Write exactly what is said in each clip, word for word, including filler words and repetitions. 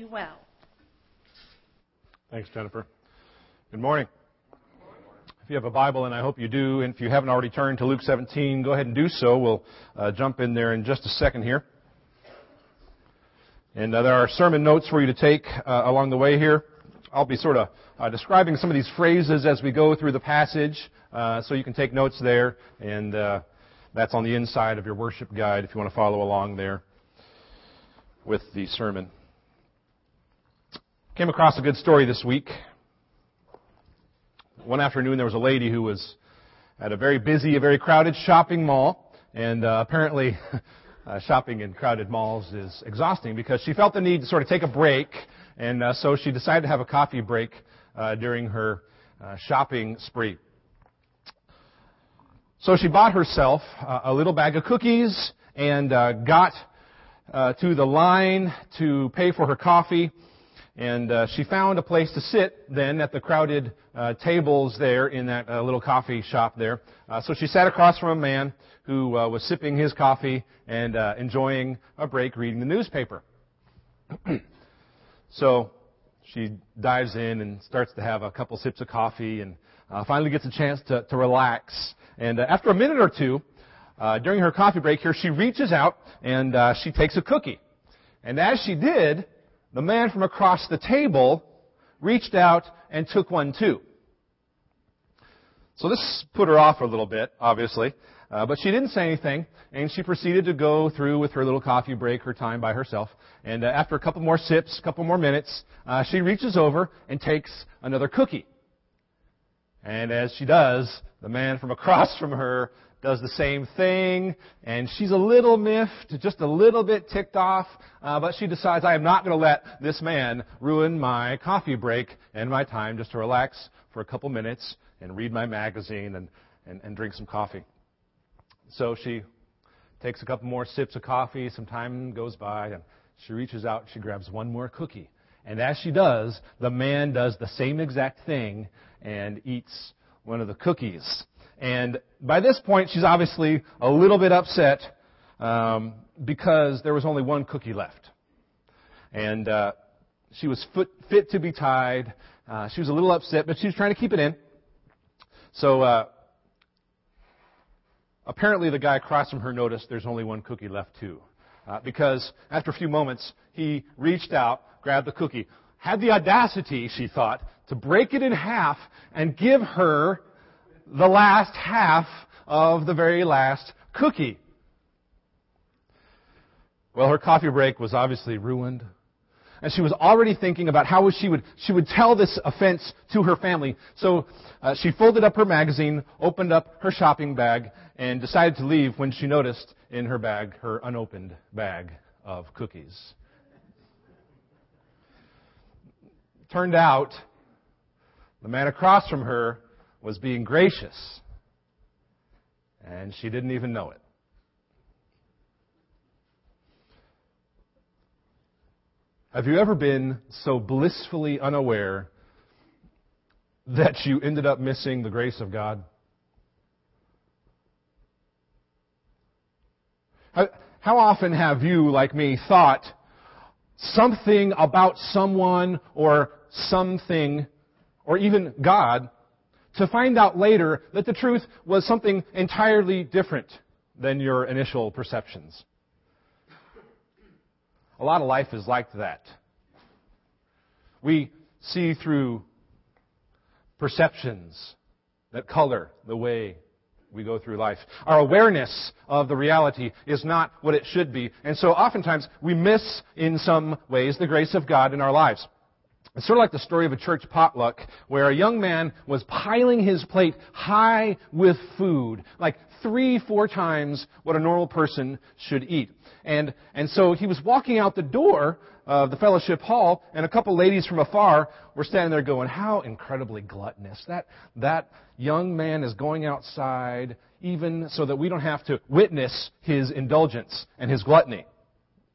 you well. Thanks, Jennifer. Good morning. If you have a Bible, and I hope you do, and if you haven't already turned to Luke seventeen, go ahead and do so. We'll uh, jump in there in just a second here. And uh, there are sermon notes for you to take uh, along the way here. I'll be sort of uh, describing some of these phrases as we go through the passage, uh, so you can take notes there, and uh, that's on the inside of your worship guide if you want to follow along there with the sermon. Came across a good story this week. One afternoon, there was a lady who was at a very busy, a very crowded shopping mall, and uh, apparently uh, shopping in crowded malls is exhausting, because she felt the need to sort of take a break, and uh, so she decided to have a coffee break uh, during her uh, shopping spree. So she bought herself uh, a little bag of cookies and uh, got uh, to the line to pay for her coffee. And uh, she found a place to sit then at the crowded uh, tables there in that uh, little coffee shop there. Uh, so she sat across from a man who uh, was sipping his coffee and uh, enjoying a break reading the newspaper. So she dives in and starts to have a couple sips of coffee, and uh, finally gets a chance to, to relax. And uh, after a minute or two, uh, during her coffee break here, she reaches out and uh, she takes a cookie. And as she did, the man from across the table reached out and took one too. So this put her off a little bit, obviously, uh, but she didn't say anything, and she proceeded to go through with her little coffee break, her time by herself. And uh, after a couple more sips, a couple more minutes, uh, she reaches over and takes another cookie. And as she does, the man from across from her does the same thing, and she's a little miffed, just a little bit ticked off, uh, but she decides, I am not going to let this man ruin my coffee break and my time just to relax for a couple minutes and read my magazine and, and, and drink some coffee. So she takes a couple more sips of coffee, some time goes by, and she reaches out, she grabs one more cookie. And as she does, the man does the same exact thing and eats one of the cookies. And by this point, she's obviously a little bit upset um, because there was only one cookie left. And uh, she was fit, fit to be tied. Uh, she was a little upset, but she was trying to keep it in. So uh, apparently the guy across from her noticed there's only one cookie left, too. Uh, because after a few moments, he reached out, grabbed the cookie, had the audacity, she thought, to break it in half and give her the last half of the very last cookie. Well, her coffee break was obviously ruined. And she was already thinking about how she would she would tell this offense to her family. So uh, she folded up her magazine, opened up her shopping bag, and decided to leave when she noticed in her bag, her unopened bag of cookies. Turned out, the man across from her was being gracious, and she didn't even know it. Have you ever been so blissfully unaware that you ended up missing the grace of God? How, how often have you, like me, thought something about someone or something, or even God, to find out later that the truth was something entirely different than your initial perceptions? A lot of life is like that. We see through perceptions that color the way we go through life. Our awareness of the reality is not what it should be. And so oftentimes we miss, in some ways, the grace of God in our lives. It's sort of like the story of a church potluck where a young man was piling his plate high with food, like three, four times what a normal person should eat. And and so he was walking out the door of the fellowship hall, and a couple ladies from afar were standing there going, how incredibly gluttonous. That that young man is going outside even so that we don't have to witness his indulgence and his gluttony.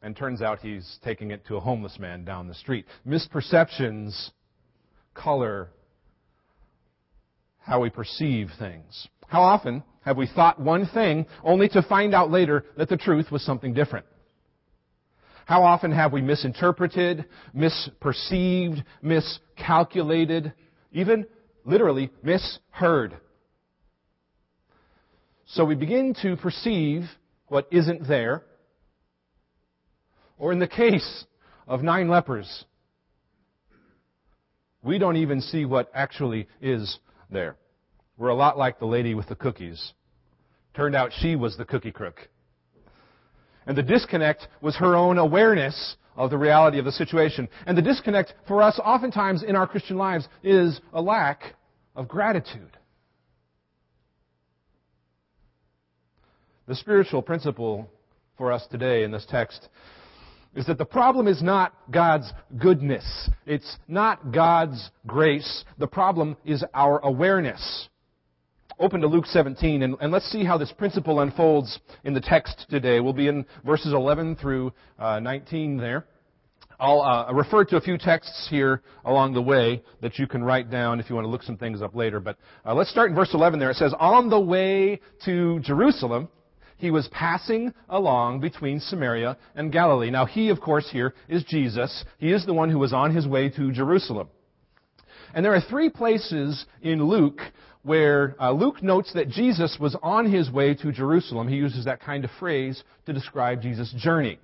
And turns out he's taking it to a homeless man down the street. Misperceptions color how we perceive things. How often have we thought one thing only to find out later that the truth was something different? How often have we misinterpreted, misperceived, miscalculated, even literally misheard? So we begin to perceive what isn't there. Or in the case of nine lepers, we don't even see what actually is there. We're a lot like the lady with the cookies. Turned out she was the cookie crook. And the disconnect was her own awareness of the reality of the situation. And the disconnect for us oftentimes in our Christian lives is a lack of gratitude. The spiritual principle for us today in this text is that the problem is not God's goodness. It's not God's grace. The problem is our awareness. Open to Luke seventeen, and, and let's see how this principle unfolds in the text today. We'll be in verses eleven through uh, nineteen there. I'll uh, refer to a few texts here along the way that you can write down if you want to look some things up later. But uh, let's start in verse eleven there. It says, "On the way to Jerusalem, he was passing along between Samaria and Galilee." Now, he, of course, here is Jesus. He is the one who was on his way to Jerusalem. And there are three places in Luke where uh, Luke notes that Jesus was on his way to Jerusalem. He uses that kind of phrase to describe Jesus' journey.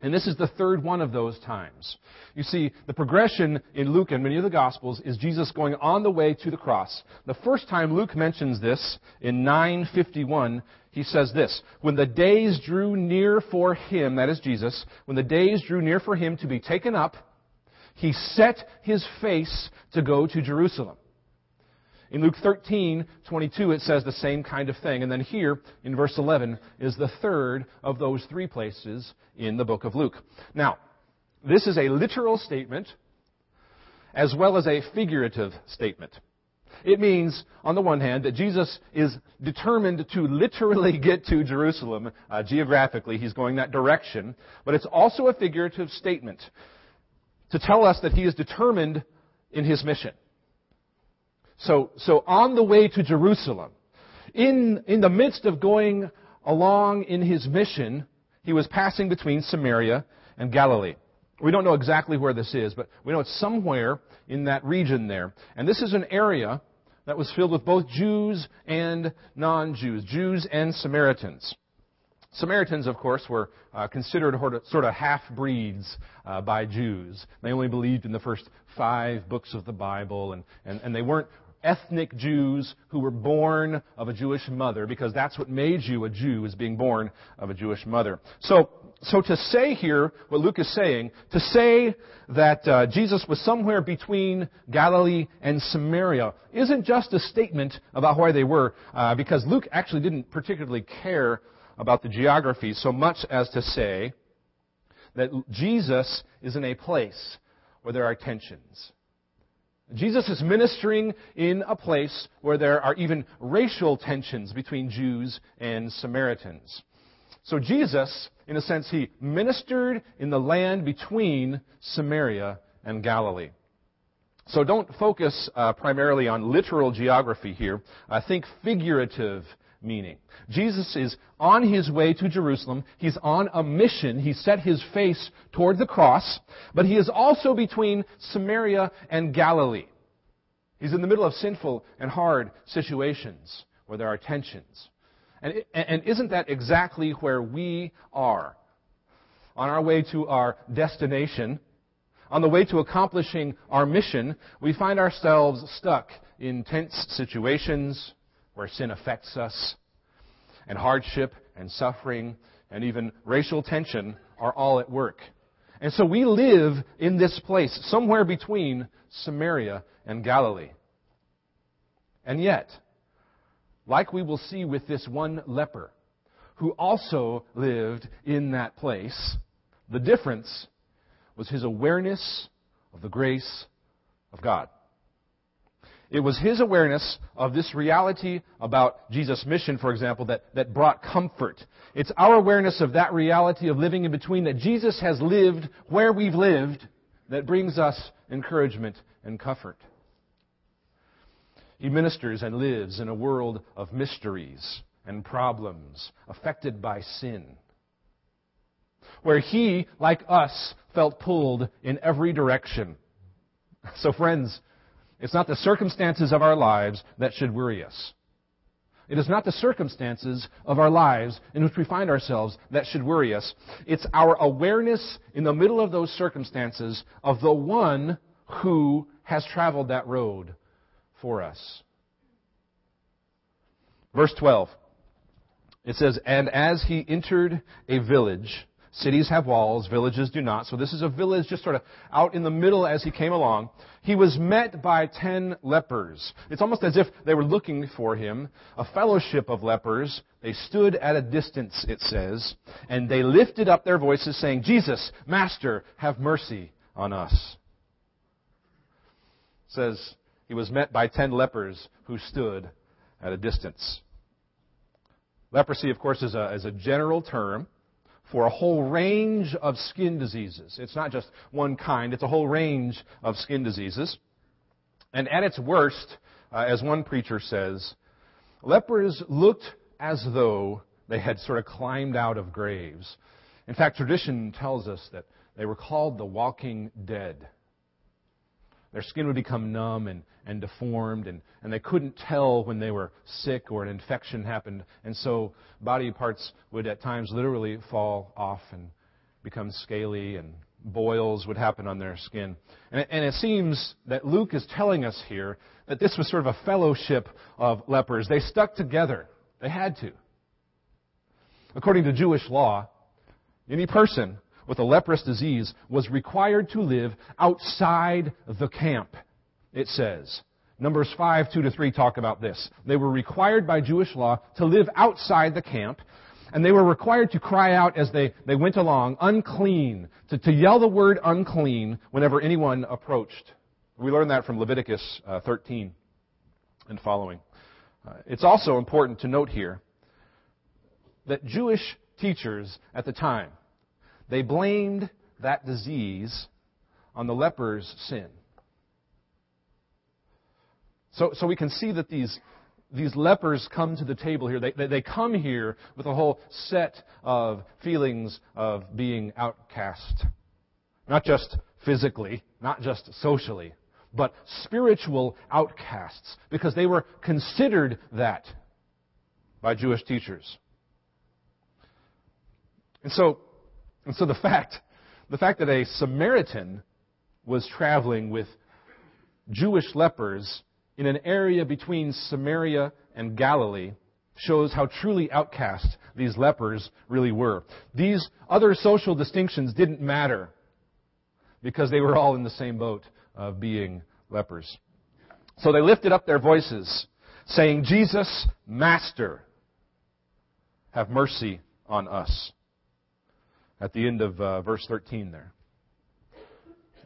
And this is the third one of those times. You see, the progression in Luke and many of the Gospels is Jesus going on the way to the cross. The first time Luke mentions this, in nine fifty-one, he says this, "When the days drew near for him," that is Jesus, "when the days drew near for him to be taken up, he set his face to go to Jerusalem." In Luke thirteen twenty-two, it says the same kind of thing. And then here, in verse eleven, is the third of those three places in the book of Luke. Now, this is a literal statement as well as a figurative statement. It means, on the one hand, that Jesus is determined to literally get to Jerusalem. Uh, geographically, he's going that direction. But it's also a figurative statement to tell us that he is determined in his mission. So, so on the way to Jerusalem, in, in the midst of going along in his mission, he was passing between Samaria and Galilee. We don't know exactly where this is, but we know it's somewhere in that region there. And this is an area that was filled with both Jews and non-Jews, Jews and Samaritans. Samaritans, of course, were uh, considered sort of half-breeds uh, by Jews. They only believed in the first five books of the Bible, and, and, and they weren't ethnic Jews who were born of a Jewish mother, because that's what made you a Jew, is being born of a Jewish mother. So, so to say here what Luke is saying, to say that uh, Jesus was somewhere between Galilee and Samaria isn't just a statement about where they were, uh, because Luke actually didn't particularly care about the geography so much as to say that Jesus is in a place where there are tensions. Jesus is ministering in a place where there are even racial tensions between Jews and Samaritans. So Jesus, in a sense, he ministered in the land between Samaria and Galilee. So don't focus uh, primarily on literal geography here. I think figurative meaning. Jesus is on his way to Jerusalem. He's on a mission. He set his face toward the cross, but he is also between Samaria and Galilee. He's in the middle of sinful and hard situations where there are tensions. And, and isn't that exactly where we are? On our way to our destination, on the way to accomplishing our mission, we find ourselves stuck in tense situations where sin affects us, and hardship and suffering and even racial tension are all at work. And so we live in this place, somewhere between Samaria and Galilee. And yet, like we will see with this one leper, who also lived in that place, the difference was his awareness of the grace of God. It was his awareness of this reality about Jesus' mission, for example, that, that brought comfort. It's our awareness of that reality of living in between, that Jesus has lived where we've lived, that brings us encouragement and comfort. He ministers and lives in a world of mysteries and problems affected by sin. where he, like us, felt pulled in every direction. So friends, it's not the circumstances of our lives that should worry us. It is not the circumstances of our lives in which we find ourselves that should worry us. It's our awareness in the middle of those circumstances of the one who has traveled that road for us. Verse twelve, it says, "And as he entered a village," cities have walls, villages do not. So this is a village just sort of out in the middle as he came along. "He was met by ten lepers." It's almost as if they were looking for him. "A fellowship of lepers. They stood at a distance," it says, "and they lifted up their voices saying, 'Jesus, Master, have mercy on us.'" It says he was met by ten lepers who stood at a distance. Leprosy, of course, is a, is a general term for a whole range of skin diseases. It's not just one kind. It's a whole range of skin diseases. And at its worst, uh, as one preacher says, lepers looked as though they had sort of climbed out of graves. In fact, tradition tells us that they were called the walking dead. Their skin would become numb and, and deformed, and, and they couldn't tell when they were sick or an infection happened. And so body parts would at times literally fall off and become scaly, and boils would happen on their skin. And it, and it seems that Luke is telling us here that this was sort of a fellowship of lepers. They stuck together. They had to. According to Jewish law, any person with a leprous disease was required to live outside the camp, it says. Numbers five, two to three talk about this. They were required by Jewish law to live outside the camp, and they were required to cry out as they, they went along, "Unclean," to, to yell the word "unclean" whenever anyone approached. We learn that from Leviticus uh, thirteen and following. Uh, it's also important to note here that Jewish teachers at the time, they blamed that disease on the leper's sin. So, so we can see that these, these lepers come to the table here. They, they, they come here with a whole set of feelings of being outcast. Not just physically, not just socially, but spiritual outcasts, because they were considered that by Jewish teachers. And so... And so the fact, the fact that a Samaritan was traveling with Jewish lepers in an area between Samaria and Galilee shows how truly outcast these lepers really were. These other social distinctions didn't matter because they were all in the same boat of being lepers. So they lifted up their voices saying, "Jesus, Master, have mercy on us." At the end of uh, verse thirteen there.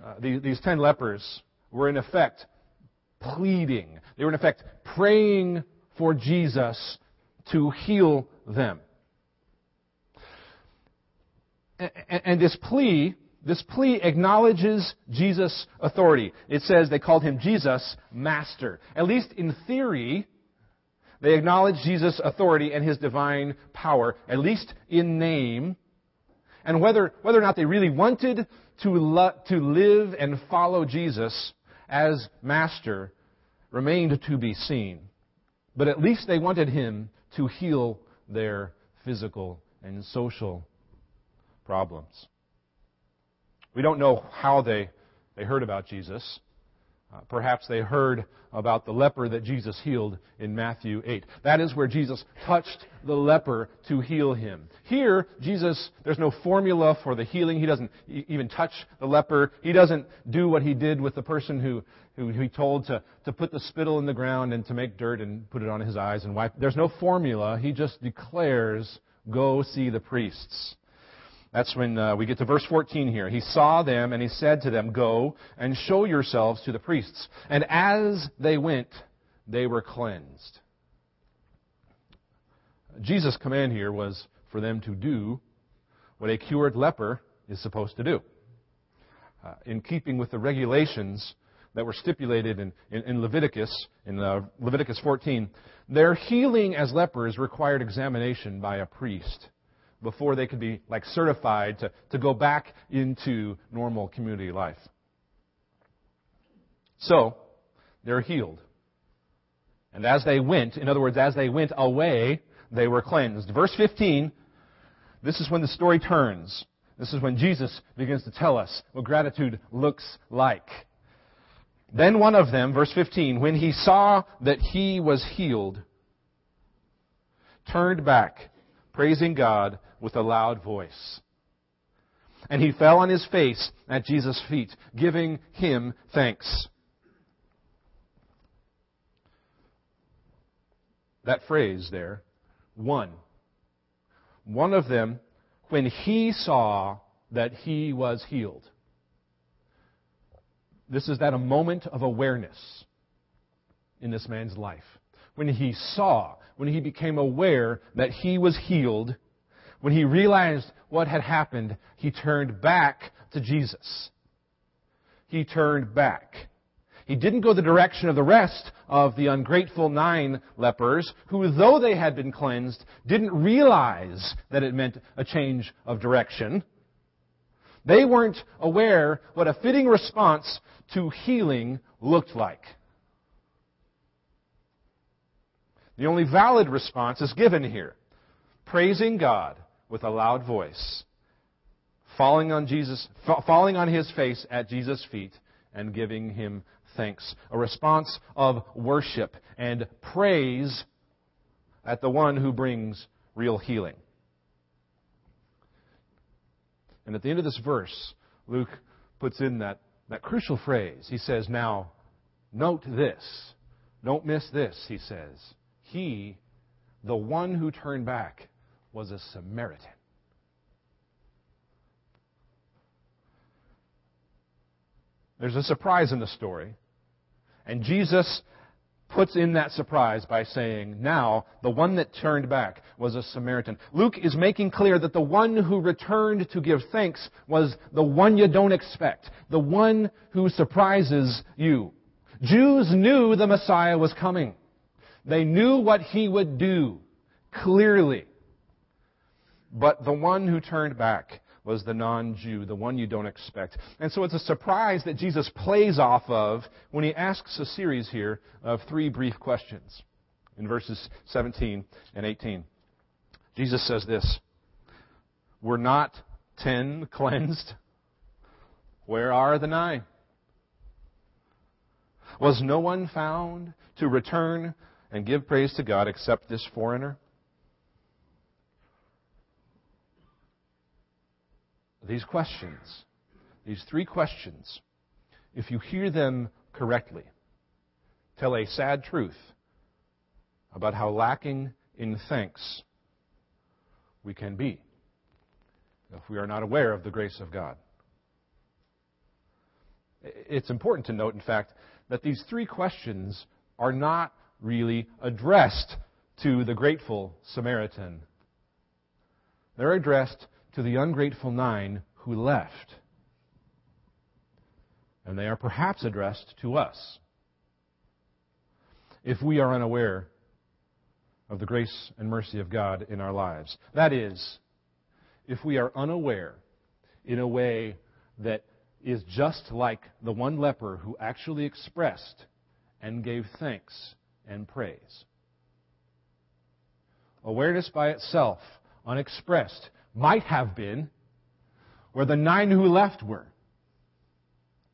Uh, the, these ten lepers were in effect pleading. They were in effect praying for Jesus to heal them. And, and this plea, this plea acknowledges Jesus' authority. It says they called him Jesus, Master. At least in theory, they acknowledge Jesus' authority and his divine power, at least in name. And whether whether or not they really wanted to lo- to live and follow Jesus as Master remained to be seen. But at least they wanted him to heal their physical and social problems. We don't know how they, they heard about Jesus. Uh, perhaps they heard about the leper that Jesus healed in Matthew eight. That is where Jesus touched the leper to heal him. Here, Jesus, there's no formula for the healing. He doesn't even touch the leper. He doesn't do what he did with the person who, who he told to, to put the spittle in the ground and to make dirt and put it on his eyes and wipe. There's no formula. He just declares, "Go see the priests." That's when uh, we get to verse fourteen here. "He saw them and he said to them, 'Go and show yourselves to the priests.' And as they went, they were cleansed." Jesus' command here was for them to do what a cured leper is supposed to do. Uh, in keeping with the regulations that were stipulated in, in, in Leviticus, in uh, Leviticus fourteen, their healing as lepers required examination by a priest. before they could be like certified to, to go back into normal community life. So, they're healed. And as they went, in other words, as they went away, they were cleansed. Verse fifteen, this is when the story turns. This is when Jesus begins to tell us what gratitude looks like. Then one of them, verse fifteen, when he saw that he was healed, turned back, praising God with a loud voice. And he fell on his face at Jesus' feet, giving him thanks. That phrase there, one. One of them, when he saw that he was healed. This is that a moment of awareness in this man's life. When he saw, when he became aware that he was healed, when he realized what had happened, he turned back to Jesus. He turned back. He didn't go the direction of the rest of the ungrateful nine lepers, who, though they had been cleansed, didn't realize that it meant a change of direction. They weren't aware what a fitting response to healing looked like. The only valid response is given here. Praising God with a loud voice, falling on Jesus, falling on his face at Jesus' feet, and giving him thanks. A response of worship and praise at the one who brings real healing. And at the end of this verse, Luke puts in that, that crucial phrase. He says, now, note this. Don't miss this, he says. He, the one who turned back, was a Samaritan. There's a surprise in the story. And Jesus puts in that surprise by saying, now, the one that turned back was a Samaritan. Luke is making clear that the one who returned to give thanks was the one you don't expect, the one who surprises you. Jews knew the Messiah was coming. They knew what he would do, clearly. But the one who turned back was the non-Jew, the one you don't expect. And so it's a surprise that Jesus plays off of when he asks a series here of three brief questions in verses seventeen and eighteen. Jesus says this, were not ten cleansed? Where are the nine? Was no one found to return and give praise to God except this foreigner? These questions, these three questions, if you hear them correctly, tell a sad truth about how lacking in thanks we can be if we are not aware of the grace of God. It's important to note, in fact, that these three questions are not really addressed to the grateful Samaritan. They're addressed to the ungrateful nine who left. And they are perhaps addressed to us if we are unaware of the grace and mercy of God in our lives. That is, if we are unaware in a way that is just like the one leper who actually expressed and gave thanks and praise. Awareness by itself, unexpressed, might have been where the nine who left were.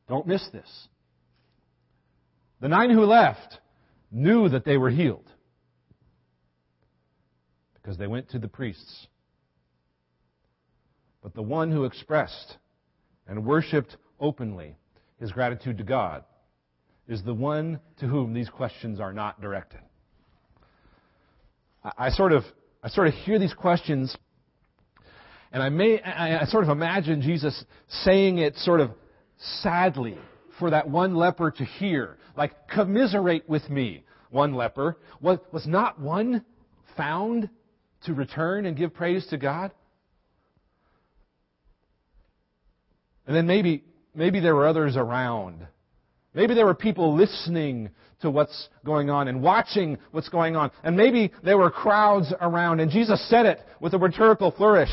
Don't miss this. The nine who left knew that they were healed because they went to the priests. But the one who expressed and worshiped openly his gratitude to God is the one to whom these questions are not directed. I, I sort of I sort of hear these questions, and I may, I sort of imagine Jesus saying it sort of sadly for that one leper to hear. Like, commiserate with me, one leper. Was, was not one found to return and give praise to God? And then maybe, maybe there were others around Maybe there were people listening to what's going on and watching what's going on. And maybe there were crowds around, and Jesus said it with a rhetorical flourish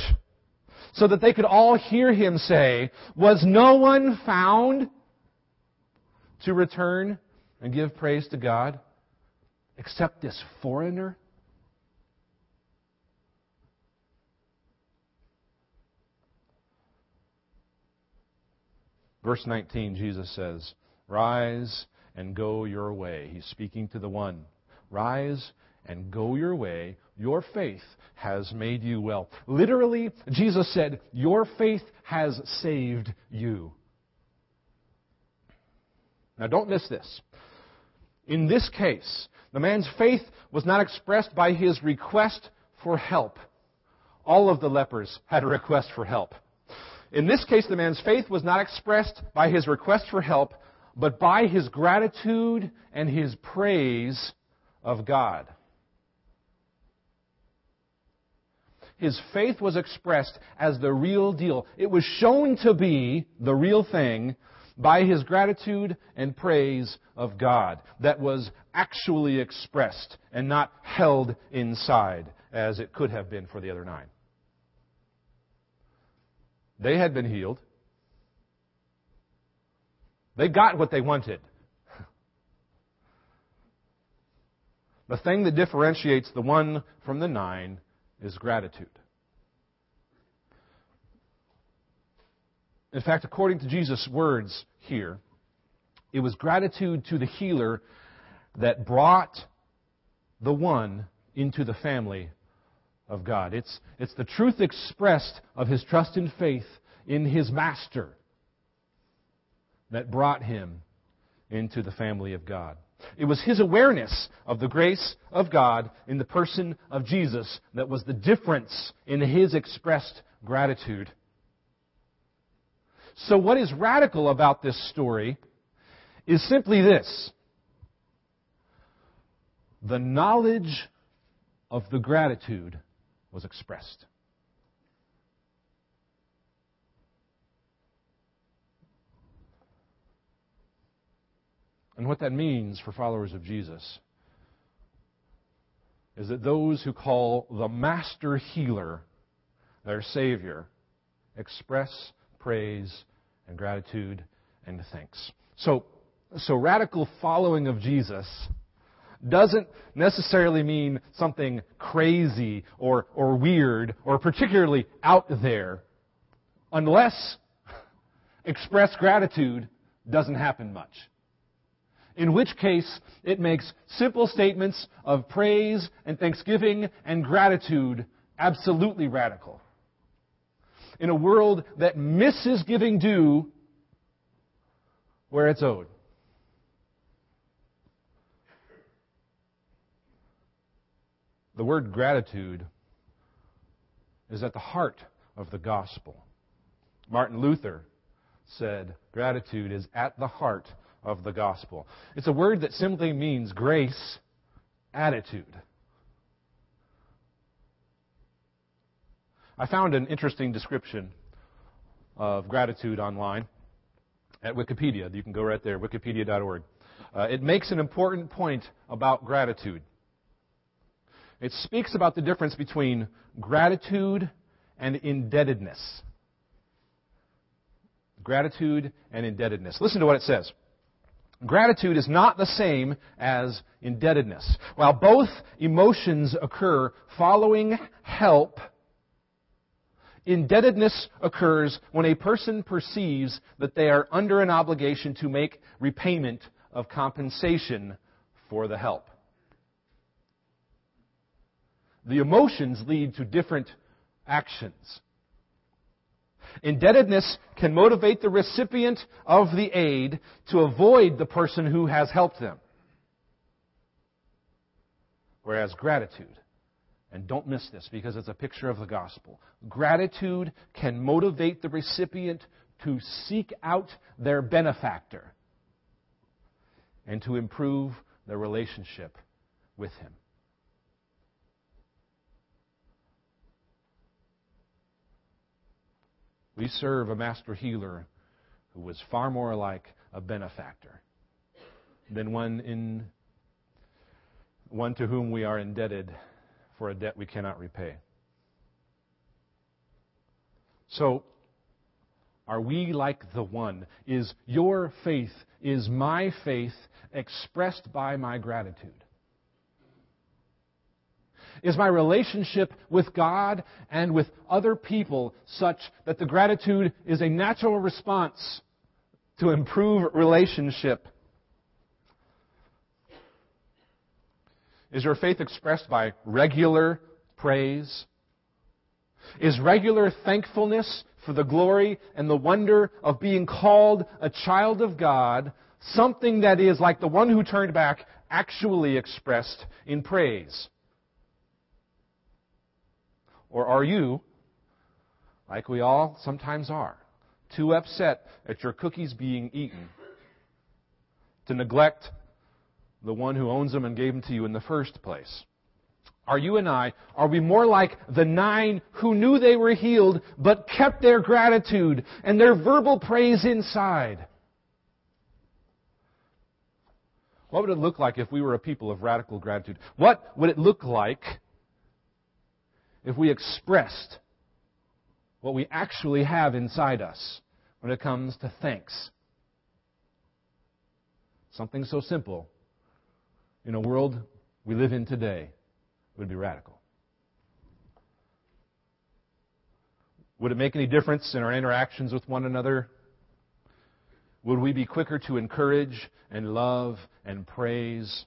so that they could all hear him say, "Was no one found to return and give praise to God except this foreigner?" Verse nineteen, Jesus says, "Rise and go your way." He's speaking to the one. Rise and go your way. Your faith has made you well. Literally, Jesus said, your faith has saved you. Now, don't miss this. In this case, the man's faith was not expressed by his request for help. All of the lepers had a request for help. In this case, the man's faith was not expressed by his request for help, but by his gratitude and his praise of God. His faith was expressed as the real deal. It was shown to be the real thing by his gratitude and praise of God that was actually expressed and not held inside as it could have been for the other nine. They had been healed. They got what they wanted. The thing that differentiates the one from the nine is gratitude. In fact, according to Jesus' words here, it was gratitude to the healer that brought the one into the family of God. It's, it's the truth expressed of his trust and faith in his master that brought him into the family of God. It was his awareness of the grace of God in the person of Jesus that was the difference in his expressed gratitude. So what is radical about this story is simply this: the knowledge of the gratitude was expressed. And what that means for followers of Jesus is that those who call the master healer their Savior express praise and gratitude and thanks. So, so radical following of Jesus doesn't necessarily mean something crazy or, or weird or particularly out there, unless express gratitude doesn't happen much. In which case, it makes simple statements of praise and thanksgiving and gratitude absolutely radical. In a world that misses giving due where it's owed. The word gratitude is at the heart of the gospel. Martin Luther said, "Gratitude is at the heart of the gospel." It's a word that simply means grace, attitude. I found an interesting description of gratitude online at Wikipedia. You can go right there, wikipedia dot org. Uh, it makes an important point about gratitude. It speaks about the difference between gratitude and indebtedness. Gratitude and indebtedness. Listen to what it says. Gratitude is not the same as indebtedness. While both emotions occur following help, indebtedness occurs when a person perceives that they are under an obligation to make repayment of compensation for the help. The emotions lead to different actions. Indebtedness can motivate the recipient of the aid to avoid the person who has helped them. Whereas gratitude, and don't miss this because it's a picture of the gospel, gratitude can motivate the recipient to seek out their benefactor and to improve their relationship with him. We serve a master healer who was far more like a benefactor than one in one to whom we are indebted for a debt we cannot repay. So, are we like the one? Is your faith, is my faith expressed by my gratitude? Is my relationship with God and with other people such that the gratitude is a natural response to improve relationship? Is your faith expressed by regular praise? Is regular thankfulness for the glory and the wonder of being called a child of God something that is, like the one who turned back, actually expressed in praise? Or are you, like we all sometimes are, too upset at your cookies being eaten to neglect the one who owns them and gave them to you in the first place? Are you and I, are we more like the nine who knew they were healed but kept their gratitude and their verbal praise inside? What would it look like if we were a people of radical gratitude? What would it look like if we expressed what we actually have inside us when it comes to thanks? Something so simple in a world we live in today would be radical. Would it make any difference in our interactions with one another? Would we be quicker to encourage and love and praise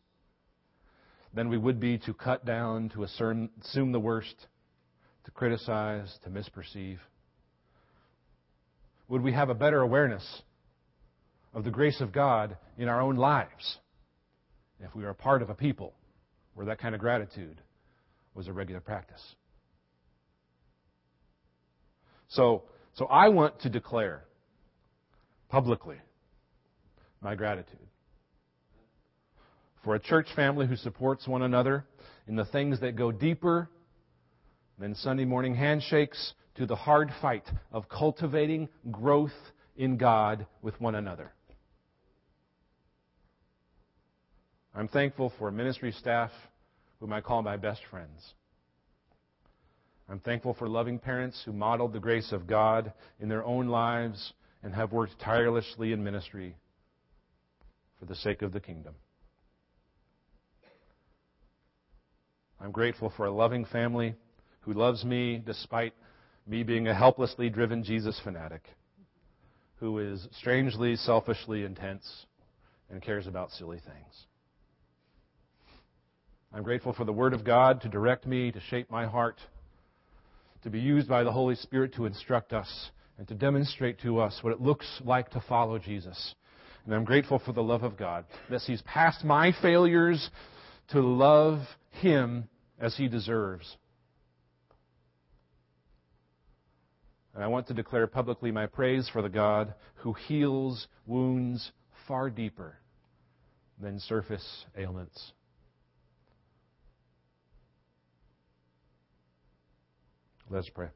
than we would be to cut down, to assume the worst, to criticize, to misperceive? Would we have a better awareness of the grace of God in our own lives if we are part of a people where that kind of gratitude was a regular practice? So, so I want to declare publicly my gratitude for a church family who supports one another in the things that go deeper than Sunday morning handshakes to the hard fight of cultivating growth in God with one another. I'm thankful for ministry staff whom I call my best friends. I'm thankful for loving parents who modeled the grace of God in their own lives and have worked tirelessly in ministry for the sake of the kingdom. I'm grateful for a loving family who loves me despite me being a helplessly driven Jesus fanatic, who is strangely, selfishly intense and cares about silly things. I'm grateful for the Word of God to direct me, to shape my heart, to be used by the Holy Spirit to instruct us and to demonstrate to us what it looks like to follow Jesus. And I'm grateful for the love of God that sees past my failures to love Him as He deserves. And I want to declare publicly my praise for the God who heals wounds far deeper than surface ailments. Let's pray.